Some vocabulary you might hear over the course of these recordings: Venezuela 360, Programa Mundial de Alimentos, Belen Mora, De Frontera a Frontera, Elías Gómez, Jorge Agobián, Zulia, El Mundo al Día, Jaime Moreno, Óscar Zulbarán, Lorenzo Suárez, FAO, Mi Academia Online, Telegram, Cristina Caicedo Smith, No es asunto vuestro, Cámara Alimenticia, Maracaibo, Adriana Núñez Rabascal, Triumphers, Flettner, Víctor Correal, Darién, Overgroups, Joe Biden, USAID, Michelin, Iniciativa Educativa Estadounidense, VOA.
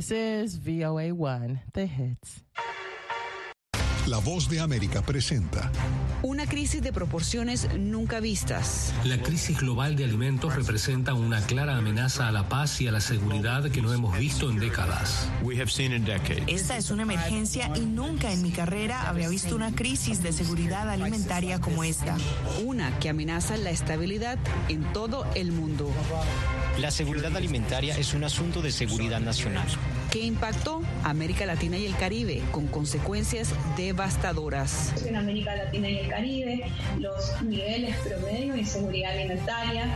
This is VOA1, The Hits. La Voz de América presenta. Una crisis de proporciones nunca vistas. La crisis global de alimentos representa una clara amenaza a la paz y a la seguridad que no hemos visto en décadas. Esta es una emergencia y nunca en mi carrera había visto una crisis de seguridad alimentaria como esta. Una que amenaza la estabilidad en todo el mundo. La seguridad alimentaria es un asunto de seguridad nacional. Que impactó a América Latina y el Caribe con consecuencias devastadoras. En América Latina y el Caribe, los niveles promedios de inseguridad alimentaria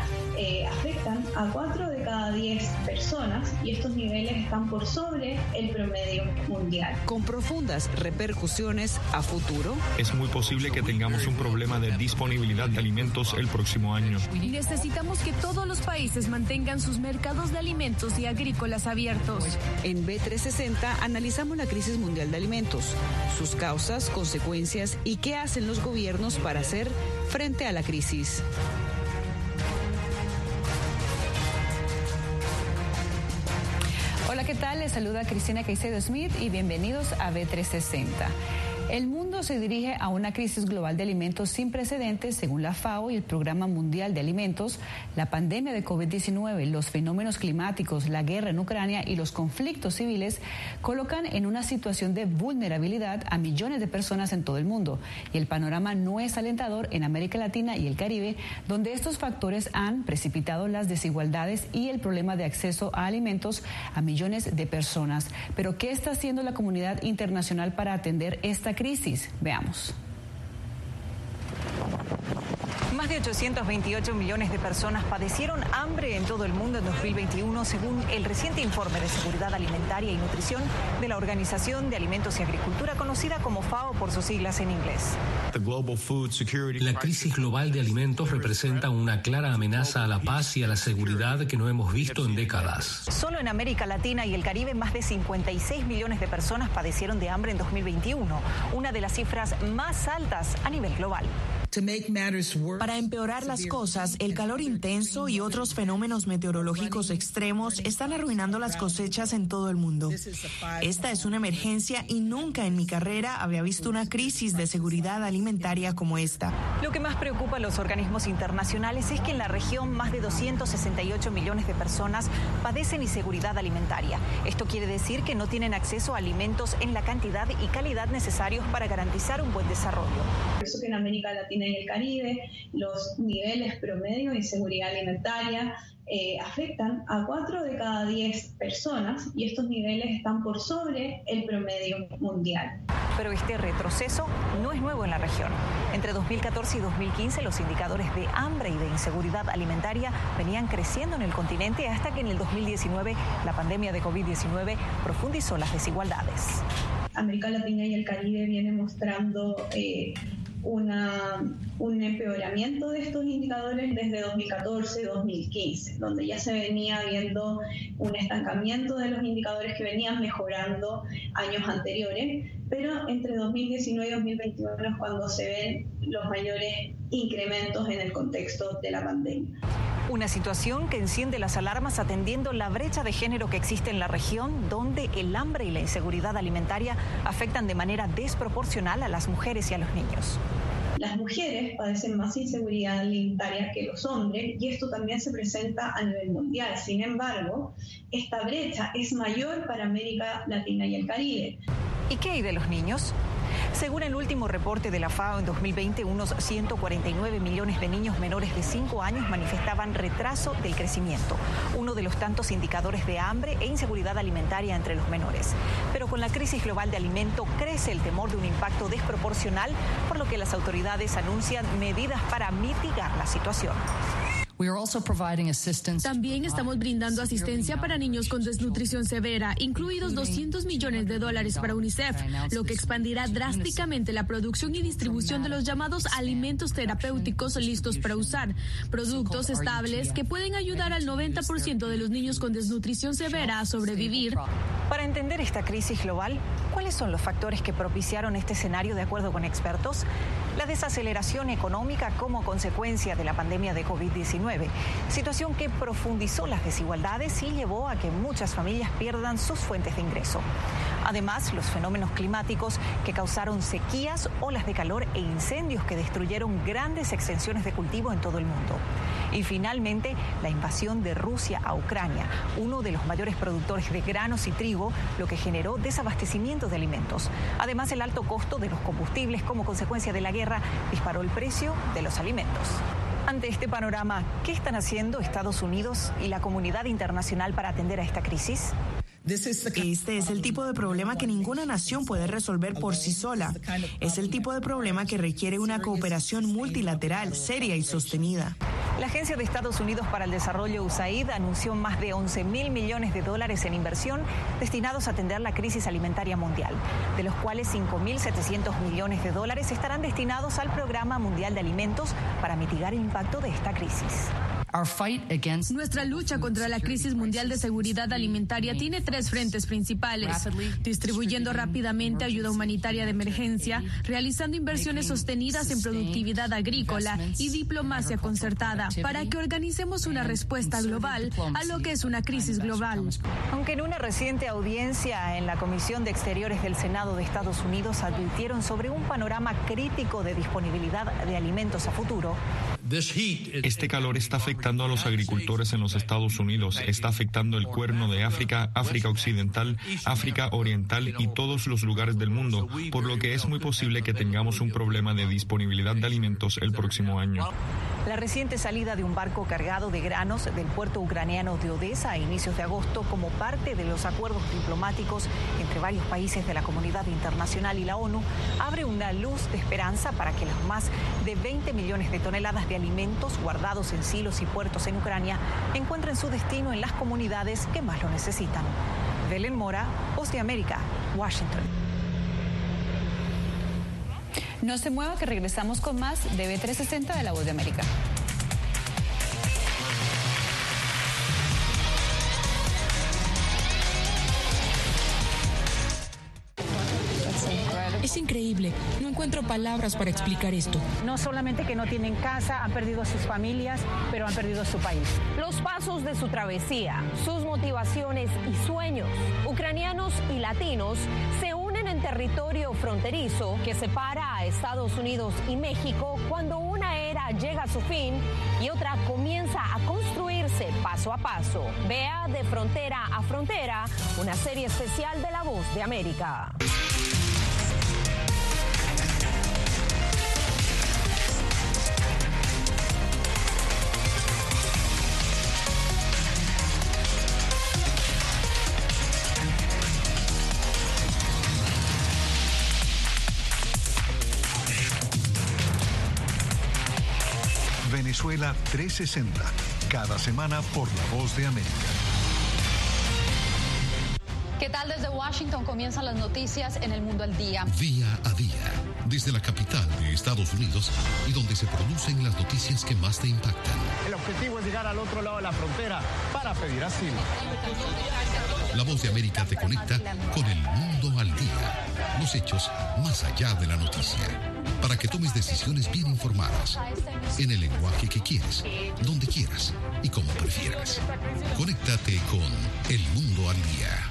afectan a 4 de cada 10 personas y estos niveles están por sobre el promedio mundial. Con profundas repercusiones a futuro. Es muy posible que tengamos un problema de disponibilidad de alimentos el próximo año. Necesitamos que todos los países mantengan sus mercados de alimentos y agrícolas abiertos. En B360 analizamos la crisis mundial de alimentos, sus causas, consecuencias y qué hacen los gobiernos para hacer frente a la crisis. Hola, ¿qué tal? Les saluda Cristina Caicedo Smith y bienvenidos a B360. El mundo se dirige a una crisis global de alimentos sin precedentes, según la FAO y el Programa Mundial de Alimentos. La pandemia de COVID-19, los fenómenos climáticos, la guerra en Ucrania y los conflictos civiles colocan en una situación de vulnerabilidad a millones de personas en todo el mundo. Y el panorama no es alentador en América Latina y el Caribe, donde estos factores han precipitado las desigualdades y el problema de acceso a alimentos a millones de personas. Pero, ¿qué está haciendo la comunidad internacional para atender esta crisis? Veamos. Más de 828 millones de personas padecieron hambre en todo el mundo en 2021, según el reciente informe de Seguridad Alimentaria y Nutrición de la Organización de Alimentos y Agricultura, conocida como FAO por sus siglas en inglés. La crisis global de alimentos representa una clara amenaza a la paz y a la seguridad que no hemos visto en décadas. Solo en América Latina y el Caribe, más de 56 millones de personas padecieron de hambre en 2021, una de las cifras más altas a nivel global. Para empeorar las cosas, el calor intenso y otros fenómenos meteorológicos extremos están arruinando las cosechas en todo el mundo. Esta es una emergencia y nunca en mi carrera había visto una crisis de seguridad alimentaria como esta. Lo que más preocupa a los organismos internacionales es que en la región más de 268 millones de personas padecen inseguridad alimentaria. Esto quiere decir que no tienen acceso a alimentos en la cantidad y calidad necesarios para garantizar un buen desarrollo. Por eso que en América Latina en el Caribe, los niveles promedio de inseguridad alimentaria afectan a 4 de cada 10 personas y estos niveles están por sobre el promedio mundial. Pero este retroceso no es nuevo en la región. Entre 2014 y 2015 los indicadores de hambre y de inseguridad alimentaria venían creciendo en el continente hasta que en el 2019 la pandemia de COVID-19 profundizó las desigualdades. América Latina y el Caribe viene mostrando un empeoramiento de estos indicadores desde 2014-2015, donde ya se venía viendo un estancamiento de los indicadores que venían mejorando años anteriores, pero entre 2019 y 2021 es cuando se ven los mayores incrementos en el contexto de la pandemia. Una situación que enciende las alarmas atendiendo la brecha de género que existe en la región, donde el hambre y la inseguridad alimentaria afectan de manera desproporcional a las mujeres y a los niños. Las mujeres padecen más inseguridad alimentaria que los hombres y esto también se presenta a nivel mundial. Sin embargo, esta brecha es mayor para América Latina y el Caribe. ¿Y qué hay de los niños? Según el último reporte de la FAO, en 2020, unos 149 millones de niños menores de 5 años manifestaban retraso del crecimiento, uno de los tantos indicadores de hambre e inseguridad alimentaria entre los menores. Pero con la crisis global de alimento crece el temor de un impacto desproporcional, por lo que las autoridades anuncian medidas para mitigar la situación. También estamos brindando asistencia para niños con desnutrición severa, incluidos $200 millones para UNICEF, lo que expandirá drásticamente la producción y distribución de los llamados alimentos terapéuticos listos para usar, productos estables que pueden ayudar al 90% de los niños con desnutrición severa a sobrevivir. Para entender esta crisis global, ¿cuáles son los factores que propiciaron este escenario de acuerdo con expertos? La desaceleración económica como consecuencia de la pandemia de COVID-19, COVID-19, situación que profundizó las desigualdades y llevó a que muchas familias pierdan sus fuentes de ingreso. Además, los fenómenos climáticos que causaron sequías, olas de calor e incendios que destruyeron grandes extensiones de cultivo en todo el mundo. Y finalmente, la invasión de Rusia a Ucrania, uno de los mayores productores de granos y trigo, lo que generó desabastecimiento de alimentos. Además, el alto costo de los combustibles como consecuencia de la guerra disparó el precio de los alimentos. Ante este panorama, ¿qué están haciendo Estados Unidos y la comunidad internacional para atender a esta crisis? Este es el tipo de problema que ninguna nación puede resolver por sí sola. Es el tipo de problema que requiere una cooperación multilateral, seria y sostenida. La Agencia de Estados Unidos para el Desarrollo, USAID, anunció más de $11 mil millones en inversión destinados a atender la crisis alimentaria mundial, de los cuales $5.700 millones estarán destinados al Programa Mundial de Alimentos para mitigar el impacto de esta crisis. Nuestra lucha contra la crisis mundial de seguridad alimentaria tiene tres frentes principales: distribuyendo rápidamente ayuda humanitaria de emergencia, realizando inversiones sostenidas en productividad agrícola y diplomacia concertada para que organicemos una respuesta global a lo que es una crisis global. Aunque en una reciente audiencia en la Comisión de Exteriores del Senado de Estados Unidos advirtieron sobre un panorama crítico de disponibilidad de alimentos a futuro, este calor está afectando a los agricultores en los Estados Unidos, está afectando el Cuerno de África, África Occidental, África Oriental y todos los lugares del mundo, por lo que es muy posible que tengamos un problema de disponibilidad de alimentos el próximo año. La reciente salida de un barco cargado de granos del puerto ucraniano de Odessa a inicios de agosto como parte de los acuerdos diplomáticos entre varios países de la comunidad internacional y la ONU abre una luz de esperanza para que las más de 20 millones de toneladas de alimentos guardados en silos y puertos en Ucrania encuentren su destino en las comunidades que más lo necesitan. Belen Mora, Voz de América, Washington. No se mueva, que regresamos con más de B360 de La Voz de América. Es increíble, no encuentro palabras para explicar esto. No solamente que no tienen casa, han perdido a sus familias, pero han perdido su país. Los pasos de su travesía, sus motivaciones y sueños, ucranianos y latinos se unen en territorio fronterizo que separa a Estados Unidos y México cuando una era llega a su fin y otra comienza a construirse paso a paso. Vea De Frontera a Frontera, una serie especial de La Voz de América. Venezuela 360, cada semana por La Voz de América. ¿Qué tal? Desde Washington comienzan las noticias en El Mundo al Día. Día a día, desde la capital de Estados Unidos y donde se producen las noticias que más te impactan. El objetivo es llegar al otro lado de la frontera para pedir asilo. La Voz de América te conecta con El Mundo al Día, los hechos más allá de la noticia, para que tomes decisiones bien informadas, en el lenguaje que quieres, donde quieras y como prefieras. Conéctate con El Mundo al Día.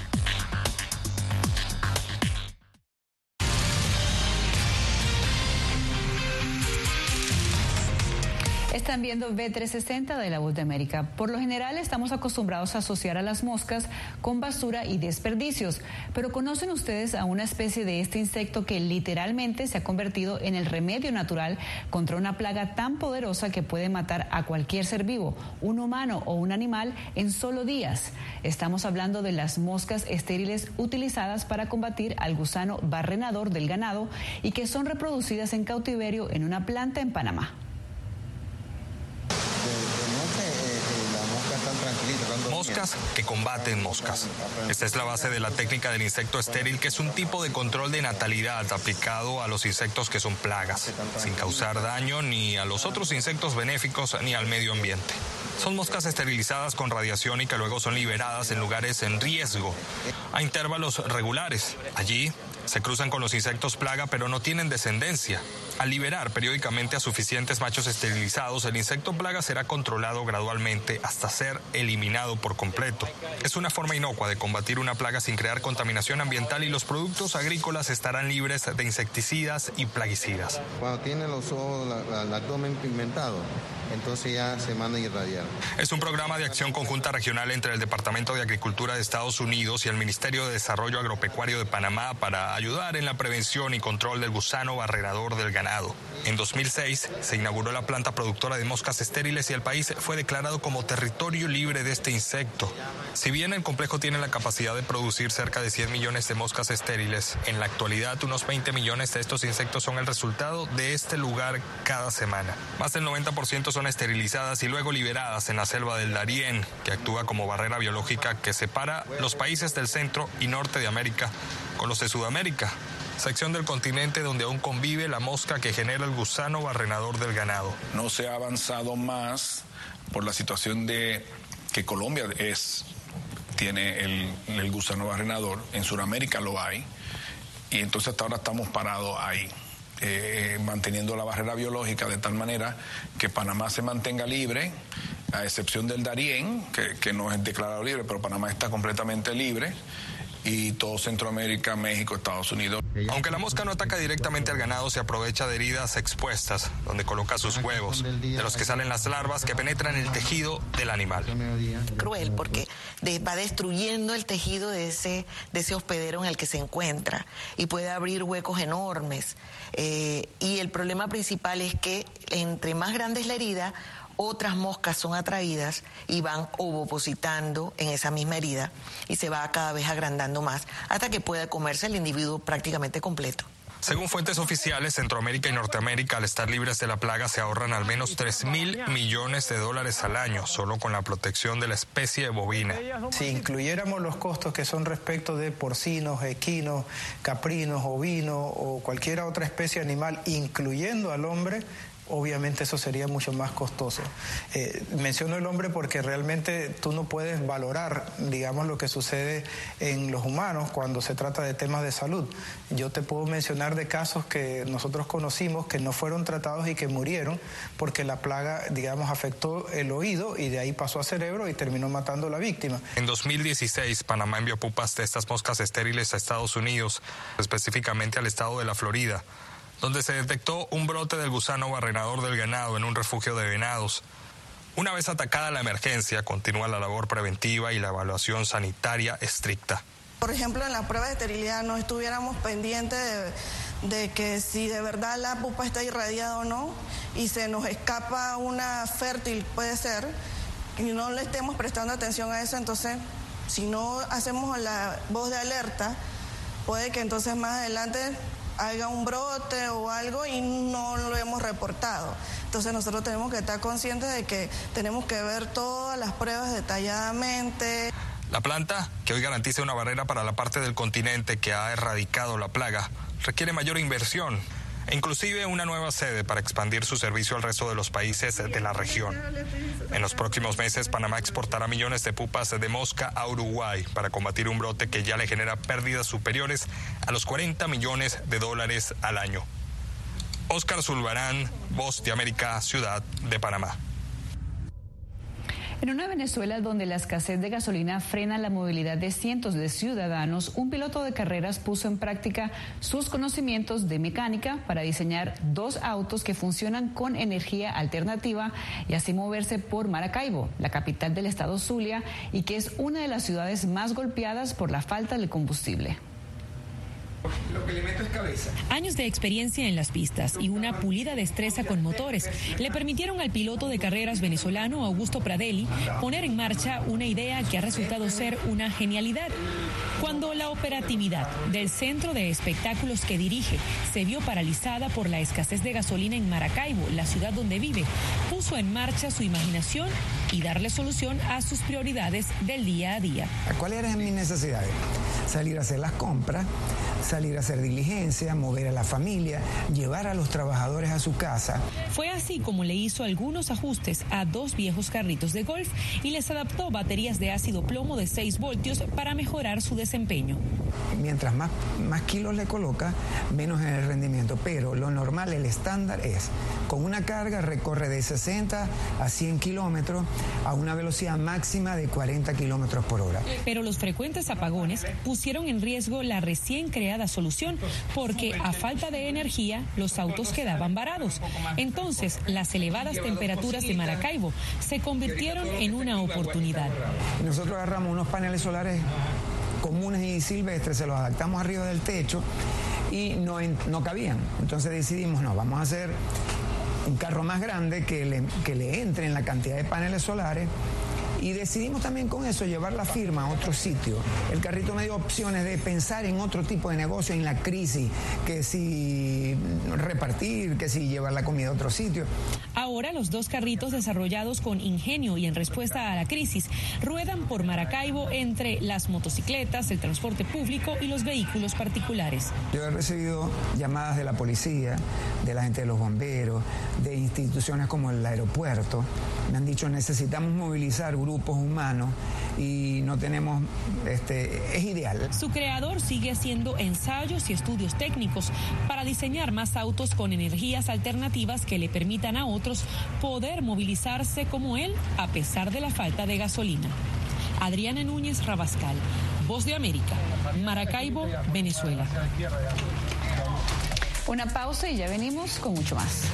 Están viendo B360 de La Voz de América. Por lo general estamos acostumbrados a asociar a las moscas con basura y desperdicios, pero ¿conocen ustedes a una especie de este insecto que literalmente se ha convertido en el remedio natural contra una plaga tan poderosa que puede matar a cualquier ser vivo, un humano o un animal, en solo días? Estamos hablando de las moscas estériles utilizadas para combatir al gusano barrenador del ganado y que son reproducidas en cautiverio en una planta en Panamá. Moscas que combaten moscas. Esta es la base de la técnica del insecto estéril, que es un tipo de control de natalidad aplicado a los insectos que son plagas, sin causar daño ni a los otros insectos benéficos ni al medio ambiente. Son moscas esterilizadas con radiación y que luego son liberadas en lugares en riesgo, a intervalos regulares. Allí se cruzan con los insectos plaga, pero no tienen descendencia. Al liberar periódicamente a suficientes machos esterilizados, el insecto plaga será controlado gradualmente hasta ser eliminado por completo. Es una forma inocua de combatir una plaga sin crear contaminación ambiental, y los productos agrícolas estarán libres de insecticidas y plaguicidas. Cuando tienen los ojos, el abdomen pigmentado, entonces ya se manda a irradiar. Es un programa de acción conjunta regional entre el Departamento de Agricultura de Estados Unidos y el Ministerio de Desarrollo Agropecuario de Panamá para ayudar en la prevención y control del gusano barredador del ganado. En 2006 se inauguró la planta productora de moscas estériles y el país fue declarado como territorio libre de este insecto. Si bien el complejo tiene la capacidad de producir cerca de 100 millones de moscas estériles, en la actualidad unos 20 millones de estos insectos son el resultado de este lugar cada semana. Más del 90% son esterilizadas y luego liberadas en la selva del Darién, que actúa como barrera biológica que separa los países del centro y norte de América con los de Sudamérica, sección del continente donde aún convive la mosca que genera el gusano barrenador del ganado. No se ha avanzado más por la situación de que Colombia tiene el gusano barrenador, en Sudamérica lo hay, y entonces hasta ahora estamos parados ahí, manteniendo la barrera biológica de tal manera que Panamá se mantenga libre, a excepción del Darién, que no es declarado libre, pero Panamá está completamente libre, y todo Centroamérica, México, Estados Unidos. Aunque la mosca no ataca directamente al ganado, se aprovecha de heridas expuestas, donde coloca sus huevos, de los que salen las larvas que penetran el tejido del animal. Cruel, porque va destruyendo el tejido de ese hospedero en el que se encuentra, y puede abrir huecos enormes. Y el problema principal es que entre más grande es la herida, otras moscas son atraídas y van ovopositando en esa misma herida, y se va cada vez agrandando más hasta que pueda comerse el individuo prácticamente completo. Según fuentes oficiales, Centroamérica y Norteamérica, al estar libres de la plaga, se ahorran al menos $3.000 millones al año solo con la protección de la especie bovina. Si incluyéramos los costos que son respecto de porcinos, equinos, caprinos, ovinos o cualquier otra especie animal, incluyendo al hombre, obviamente eso sería mucho más costoso. Menciono el hombre porque realmente tú no puedes valorar, digamos, lo que sucede en los humanos cuando se trata de temas de salud. Yo te puedo mencionar de casos que nosotros conocimos que no fueron tratados y que murieron porque la plaga, digamos, afectó el oído y de ahí pasó a cerebro y terminó matando a la víctima. En 2016, Panamá envió pupas de estas moscas estériles a Estados Unidos, específicamente al estado de la Florida, donde se detectó un brote del gusano barrenador del ganado en un refugio de venados. Una vez atacada la emergencia, continúa la labor preventiva y la evaluación sanitaria estricta. Por ejemplo, en las pruebas de esterilidad no estuviéramos pendientes de que si de verdad la pupa está irradiada o no, y se nos escapa una fértil, puede ser, y no le estemos prestando atención a eso. Entonces, si no hacemos la voz de alerta, puede que entonces más adelante haga un brote o algo y no lo hemos reportado. Entonces nosotros tenemos que estar conscientes de que tenemos que ver todas las pruebas detalladamente. La planta, que hoy garantiza una barrera para la parte del continente que ha erradicado la plaga, requiere mayor inversión e inclusive una nueva sede para expandir su servicio al resto de los países de la región. En los próximos meses, Panamá exportará millones de pupas de mosca a Uruguay para combatir un brote que ya le genera pérdidas superiores a los $40 millones al año. Óscar Zulbarán, Voz de América, Ciudad de Panamá. En una Venezuela donde la escasez de gasolina frena la movilidad de cientos de ciudadanos, un piloto de carreras puso en práctica sus conocimientos de mecánica para diseñar dos autos que funcionan con energía alternativa y así moverse por Maracaibo, la capital del estado Zulia, y que es una de las ciudades más golpeadas por la falta de combustible. Lo que le meto es cabeza. Años de experiencia en las pistas y una pulida destreza con motores le permitieron al piloto de carreras venezolano Augusto Pradelli poner en marcha una idea que ha resultado ser una genialidad. Cuando la operatividad del centro de espectáculos que dirige se vio paralizada por la escasez de gasolina en Maracaibo, la ciudad donde vive, puso puso en marcha su imaginación y darle solución a sus prioridades del día a día. ¿Cuáles eran mis necesidades? Salir a hacer las compras, salir a hacer diligencia, mover a la familia, llevar a los trabajadores a su casa. Fue así como le hizo algunos ajustes a dos viejos carritos de golf y les adaptó baterías de ácido plomo de 6 voltios para mejorar su desempeño. Mientras más kilos le coloca, menos en el rendimiento, pero lo normal, el estándar es, con una carga recorre de 60 a 100 kilómetros a una velocidad máxima de 40 kilómetros por hora. Pero los frecuentes apagones pusieron en riesgo la recién creada solución porque a falta de energía los autos quedaban varados. Entonces las elevadas temperaturas de Maracaibo se convirtieron en una oportunidad. Nosotros agarramos unos paneles solares comunes y silvestres, se los adaptamos arriba del techo y no cabían. Entonces decidimos, no, vamos a hacer un carro más grande que le entre en la cantidad de paneles solares. Y decidimos también con eso llevar la firma a otro sitio. El carrito me dio opciones de pensar en otro tipo de negocio, en la crisis, que si repartir, que si llevar la comida a otro sitio. Ahora los dos carritos desarrollados con ingenio y en respuesta a la crisis ruedan por Maracaibo entre las motocicletas, el transporte público y los vehículos particulares. Yo he recibido llamadas de la policía, de la gente de los bomberos, de instituciones como el aeropuerto. Me han dicho, necesitamos movilizar grupos humanos y no tenemos, es ideal. Su creador sigue haciendo ensayos y estudios técnicos para diseñar más autos con energías alternativas que le permitan a otros poder movilizarse como él a pesar de la falta de gasolina. Adriana Núñez Rabascal, Voz de América, Maracaibo, Venezuela. Una pausa y ya venimos con mucho más.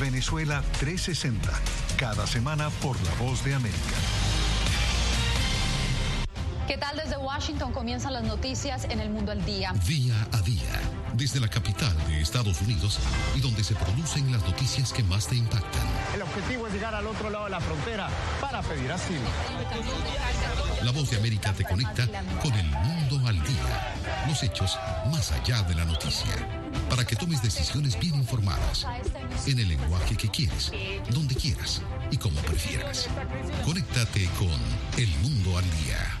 Venezuela 360, cada semana por La Voz de América. ¿Qué tal? Desde Washington comienzan las noticias en El Mundo al Día. Día a día, desde la capital de Estados Unidos y donde se producen las noticias que más te impactan. El objetivo es llegar al otro lado de la frontera para pedir asilo. La Voz de América te conecta con El Mundo al Día, los hechos más allá de la noticia. Para que tomes decisiones bien informadas, en el lenguaje que quieres, donde quieras y como prefieras. Conéctate con El Mundo al Día.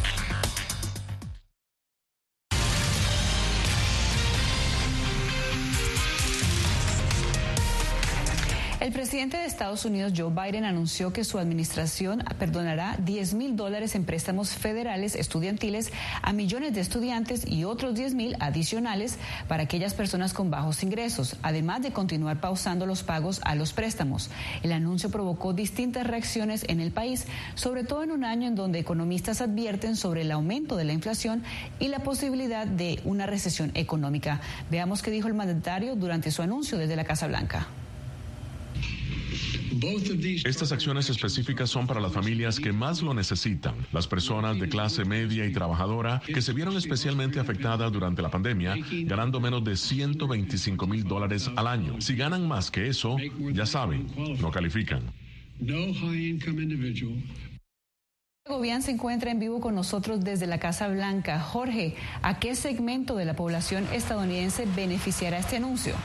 El presidente de Estados Unidos, Joe Biden, anunció que su administración perdonará $10,000 en préstamos federales estudiantiles a millones de estudiantes y otros $10,000 adicionales para aquellas personas con bajos ingresos, además de continuar pausando los pagos a los préstamos. El anuncio provocó distintas reacciones en el país, sobre todo en un año en donde economistas advierten sobre el aumento de la inflación y la posibilidad de una recesión económica. Veamos qué dijo el mandatario durante su anuncio desde la Casa Blanca. Estas acciones específicas son para las familias que más lo necesitan, las personas de clase media y trabajadora que se vieron especialmente afectadas durante la pandemia, ganando menos de $125,000 al año. Si ganan más que eso, ya saben, no califican. no high-income individual. Agobián se encuentra en vivo con nosotros desde la Casa Blanca. Jorge, ¿a qué segmento de la población estadounidense beneficiará este anuncio?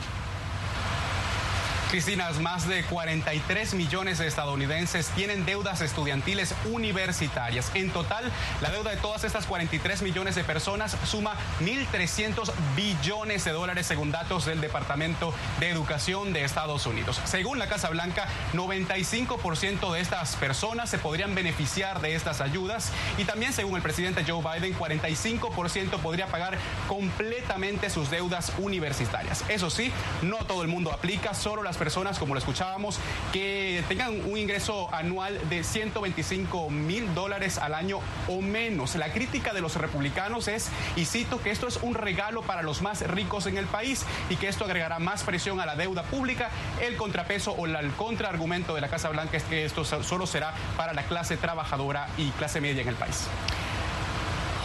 Cristina, más de 43 millones de estadounidenses tienen deudas estudiantiles universitarias. En total, la deuda de todas estas 43 millones de personas suma 1.300 billones de dólares, según datos del Departamento de Educación de Estados Unidos. Según la Casa Blanca, 95% de estas personas se podrían beneficiar de estas ayudas. Y también, según el presidente Joe Biden, 45% podría pagar completamente sus deudas universitarias. Eso sí, no todo el mundo aplica, solo las personas, como lo escuchábamos, que tengan un ingreso anual de $125,000 al año o menos. La crítica de los republicanos es, y cito, que esto es un regalo para los más ricos en el país y que esto agregará más presión a la deuda pública. El contrapeso o el contraargumento de la Casa Blanca es que esto solo será para la clase trabajadora y clase media en el país.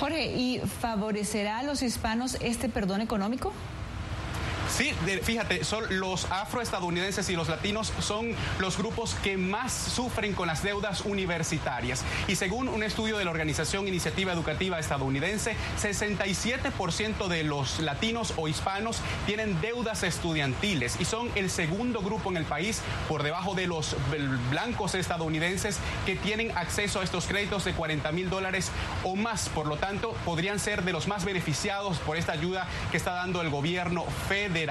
Jorge, ¿y favorecerá a los hispanos este perdón económico? Sí, fíjate, son los afroestadounidenses y los latinos son los grupos que más sufren con las deudas universitarias. Y según un estudio de la Organización Iniciativa Educativa Estadounidense, 67% de los latinos o hispanos tienen deudas estudiantiles y son el segundo grupo en el país, por debajo de los blancos estadounidenses, que tienen acceso a estos créditos de $40,000 o más. Por lo tanto, podrían ser de los más beneficiados por esta ayuda que está dando el gobierno federal.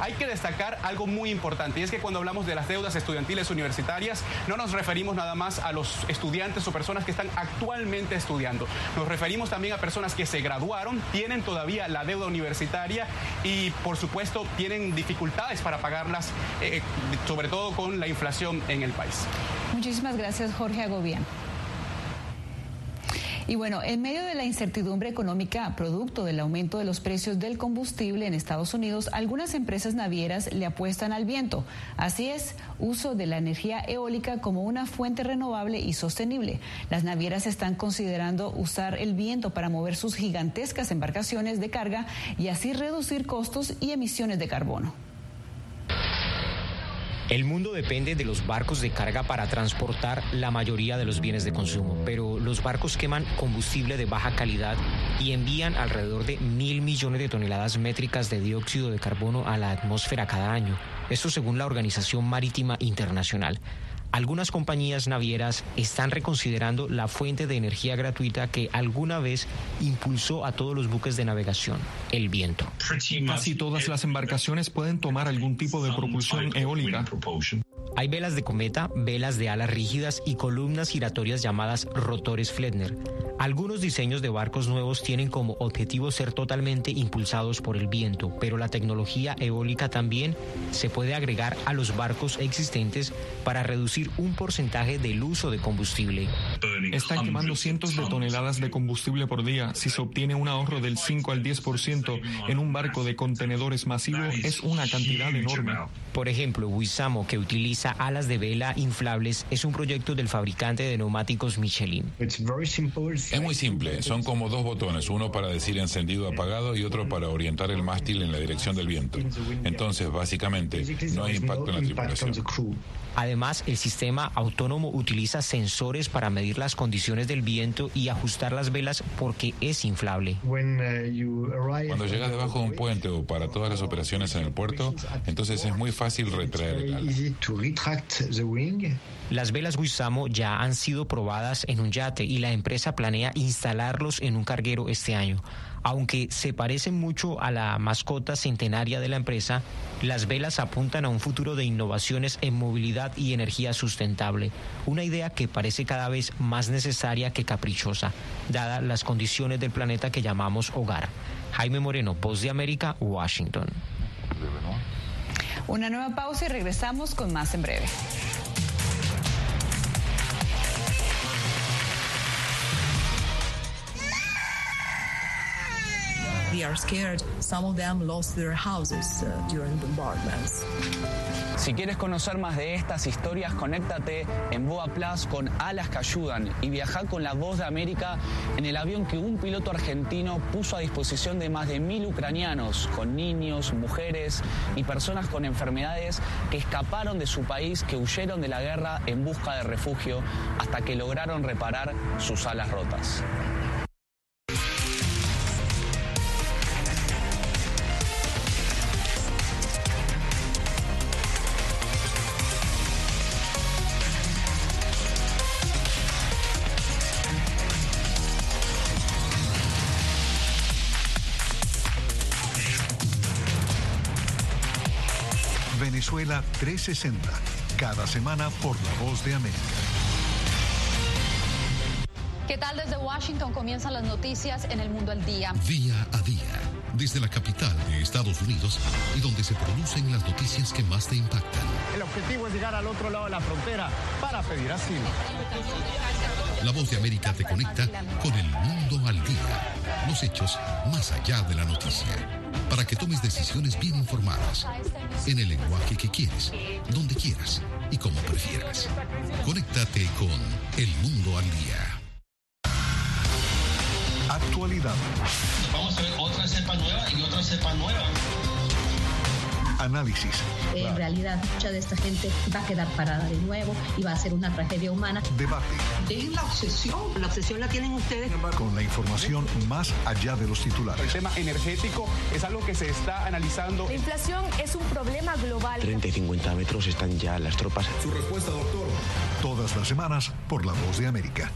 Hay que destacar algo muy importante, y es que cuando hablamos de las deudas estudiantiles universitarias, no nos referimos nada más a los estudiantes o personas que están actualmente estudiando. Nos referimos también a personas que se graduaron, tienen todavía la deuda universitaria y, por supuesto, tienen dificultades para pagarlas, sobre todo con la inflación en el país. Muchísimas gracias, Jorge Agobián. Y bueno, en medio de la incertidumbre económica producto del aumento de los precios del combustible en Estados Unidos, algunas empresas navieras le apuestan al viento. Así es, uso de la energía eólica como una fuente renovable y sostenible. Las navieras están considerando usar el viento para mover sus gigantescas embarcaciones de carga y así reducir costos y emisiones de carbono. El mundo depende de los barcos de carga para transportar la mayoría de los bienes de consumo, pero los barcos queman combustible de baja calidad y envían alrededor de 1.000 millones de toneladas métricas de dióxido de carbono a la atmósfera cada año. Esto según la Organización Marítima Internacional. Algunas compañías navieras están reconsiderando la fuente de energía gratuita que alguna vez impulsó a todos los buques de navegación, el viento. Casi todas las embarcaciones pueden tomar algún tipo de propulsión eólica. Hay velas de cometa, velas de alas rígidas y columnas giratorias llamadas rotores Flettner. Algunos diseños de barcos nuevos tienen como objetivo ser totalmente impulsados por el viento, pero la tecnología eólica también se puede agregar a los barcos existentes para reducir un porcentaje del uso de combustible. Están quemando cientos de toneladas de combustible por día. Si se obtiene un ahorro del 5 al 10% en un barco de contenedores masivo, es una cantidad enorme. Por ejemplo, Wisamo, que utiliza alas de vela inflables, es un proyecto del fabricante de neumáticos Michelin. Es muy simple. Son como dos botones, uno para decir encendido apagado y otro para orientar el mástil en la dirección del viento. Entonces, básicamente, no hay impacto en la tripulación. Además, el sistema autónomo utiliza sensores para medir las condiciones del viento y ajustar las velas porque es inflable. Cuando llegas debajo de un puente o para todas las operaciones en el puerto, entonces es muy fácil retraer el ala. Las velas Wisamo ya han sido probadas en un yate y la empresa planea instalarlos en un carguero este año. Aunque se parecen mucho a la mascota centenaria de la empresa, las velas apuntan a un futuro de innovaciones en movilidad y energía sustentable, una idea que parece cada vez más necesaria que caprichosa, dadas las condiciones del planeta que llamamos hogar. Jaime Moreno, Voz de América, Washington. Una nueva pausa y regresamos con más en breve. they are scared. Some of them lost their houses during bombardments. Si quieres conocer más de estas historias, conéctate en VOA Plus con Alas que Ayudan y viaja con La Voz de América en el avión que un piloto argentino puso a disposición de más de 1.000 ucranianos, con niños, mujeres y personas con enfermedades que escaparon de su país, que huyeron de la guerra en busca de refugio hasta que lograron reparar sus alas rotas. Venezuela 360, cada semana por La Voz de América. ¿Qué tal? Desde Washington comienzan las noticias en El Mundo al Día. Día a día, desde la capital de Estados Unidos y donde se producen las noticias que más te impactan. El objetivo es llegar al otro lado de la frontera para pedir asilo. La Voz de América te conecta con El Mundo al Día, los hechos más allá de la noticia, para que tomes decisiones bien informadas, en el lenguaje que quieres, donde quieras y como prefieras. Conéctate con El Mundo al Día. Actualidad. Vamos a ver otra cepa nueva y otra cepa nueva. Análisis. En realidad, mucha de esta gente va a quedar parada de nuevo y va a ser una tragedia humana. Debate. Dejen la obsesión. La obsesión la tienen ustedes. Con la información más allá de los titulares. El tema energético es algo que se está analizando. La inflación es un problema global. 30 y 50 metros están ya las tropas. Su respuesta, doctor. Todas las semanas por La Voz de América.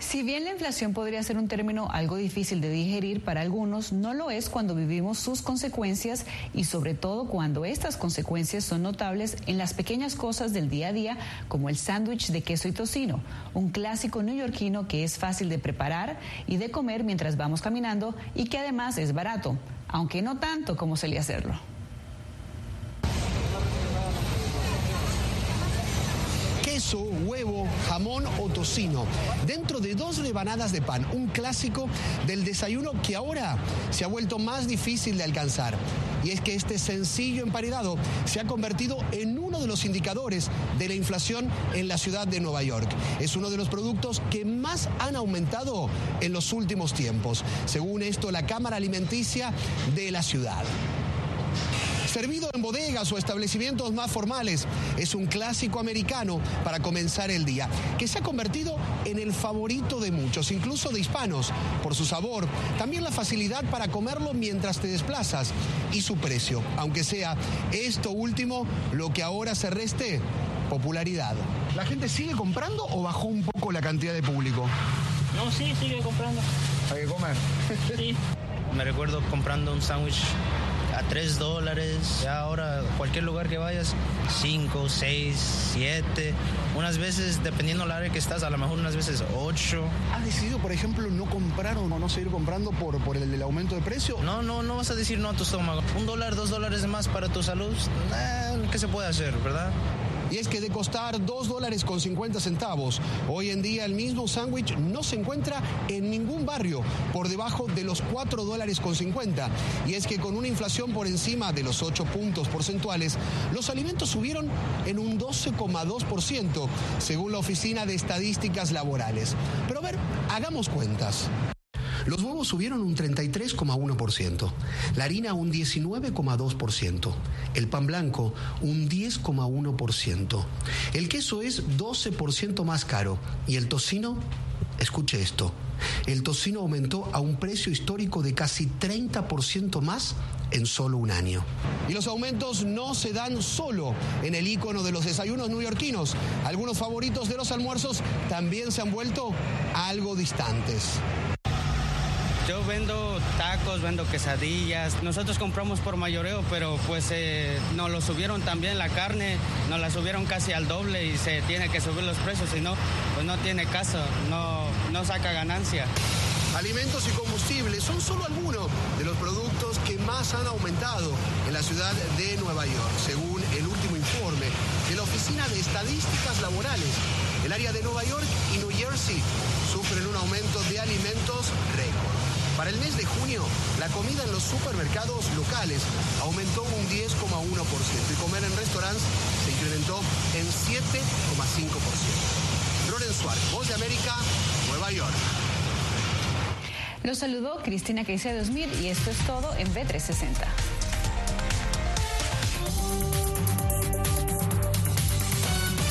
Si bien la inflación podría ser un término algo difícil de digerir para algunos, no lo es cuando vivimos sus consecuencias y sobre todo cuando estas consecuencias son notables en las pequeñas cosas del día a día, como el sándwich de queso y tocino, un clásico neoyorquino que es fácil de preparar y de comer mientras vamos caminando y que además es barato, aunque no tanto como solía hacerlo. Queso, huevo, jamón o tocino, dentro de dos rebanadas de pan, un clásico del desayuno que ahora se ha vuelto más difícil de alcanzar. Y es que este sencillo emparedado se ha convertido en uno de los indicadores de la inflación en la ciudad de Nueva York. Es uno de los productos que más han aumentado en los últimos tiempos, según esto la Cámara Alimenticia de la ciudad. Servido en bodegas o establecimientos más formales, es un clásico americano para comenzar el día, que se ha convertido en el favorito de muchos, incluso de hispanos, por su sabor, también la facilidad para comerlo mientras te desplazas y su precio, aunque sea esto último lo que ahora se reste popularidad. ¿La gente sigue comprando o bajó un poco la cantidad de público? No, sí, sigue comprando. ¿Hay que comer? Sí. Me recuerdo comprando un sándwich a $3, ya ahora cualquier lugar que vayas, 5, 6, 7, unas veces dependiendo del área que estás, a lo mejor unas veces 8. ¿Has decidido, por ejemplo, no comprar o no seguir comprando por el aumento de precio? No vas a decir no a tu estómago. $1, $2 de más para tu salud, ¿qué se puede hacer, verdad? Y es que de costar $2.50, hoy en día el mismo sándwich no se encuentra en ningún barrio por debajo de los $4.50. Y es que con una inflación por encima de los 8 puntos porcentuales, los alimentos subieron en un 12,2%, según la Oficina de Estadísticas Laborales. Pero a ver, hagamos cuentas. Los huevos subieron un 33,1%, la harina un 19,2%, el pan blanco un 10,1%, el queso es 12% más caro y el tocino, escuche esto, el tocino aumentó a un precio histórico de casi 30% más en solo un año. Y los aumentos no se dan solo en el ícono de los desayunos neoyorquinos. Algunos favoritos de los almuerzos también se han vuelto algo distantes. Yo vendo tacos, vendo quesadillas, nosotros compramos por mayoreo, pero pues nos lo subieron también la carne, nos la subieron casi al doble y se tiene que subir los precios, si no, pues no tiene caso, no saca ganancia. alimentos y combustibles son solo algunos de los productos que más han aumentado en la ciudad de Nueva York. Según el último informe de la Oficina de Estadísticas Laborales, el área de Nueva York y New Jersey sufren un aumento de alimentos récord. Para el mes de junio, la comida en los supermercados locales aumentó un 10,1% y comer en restaurantes se incrementó en 7,5%. Lorenzo Suárez, Voz de América, Nueva York. Los saludó Cristina Caicedo Smith y esto es todo en B360.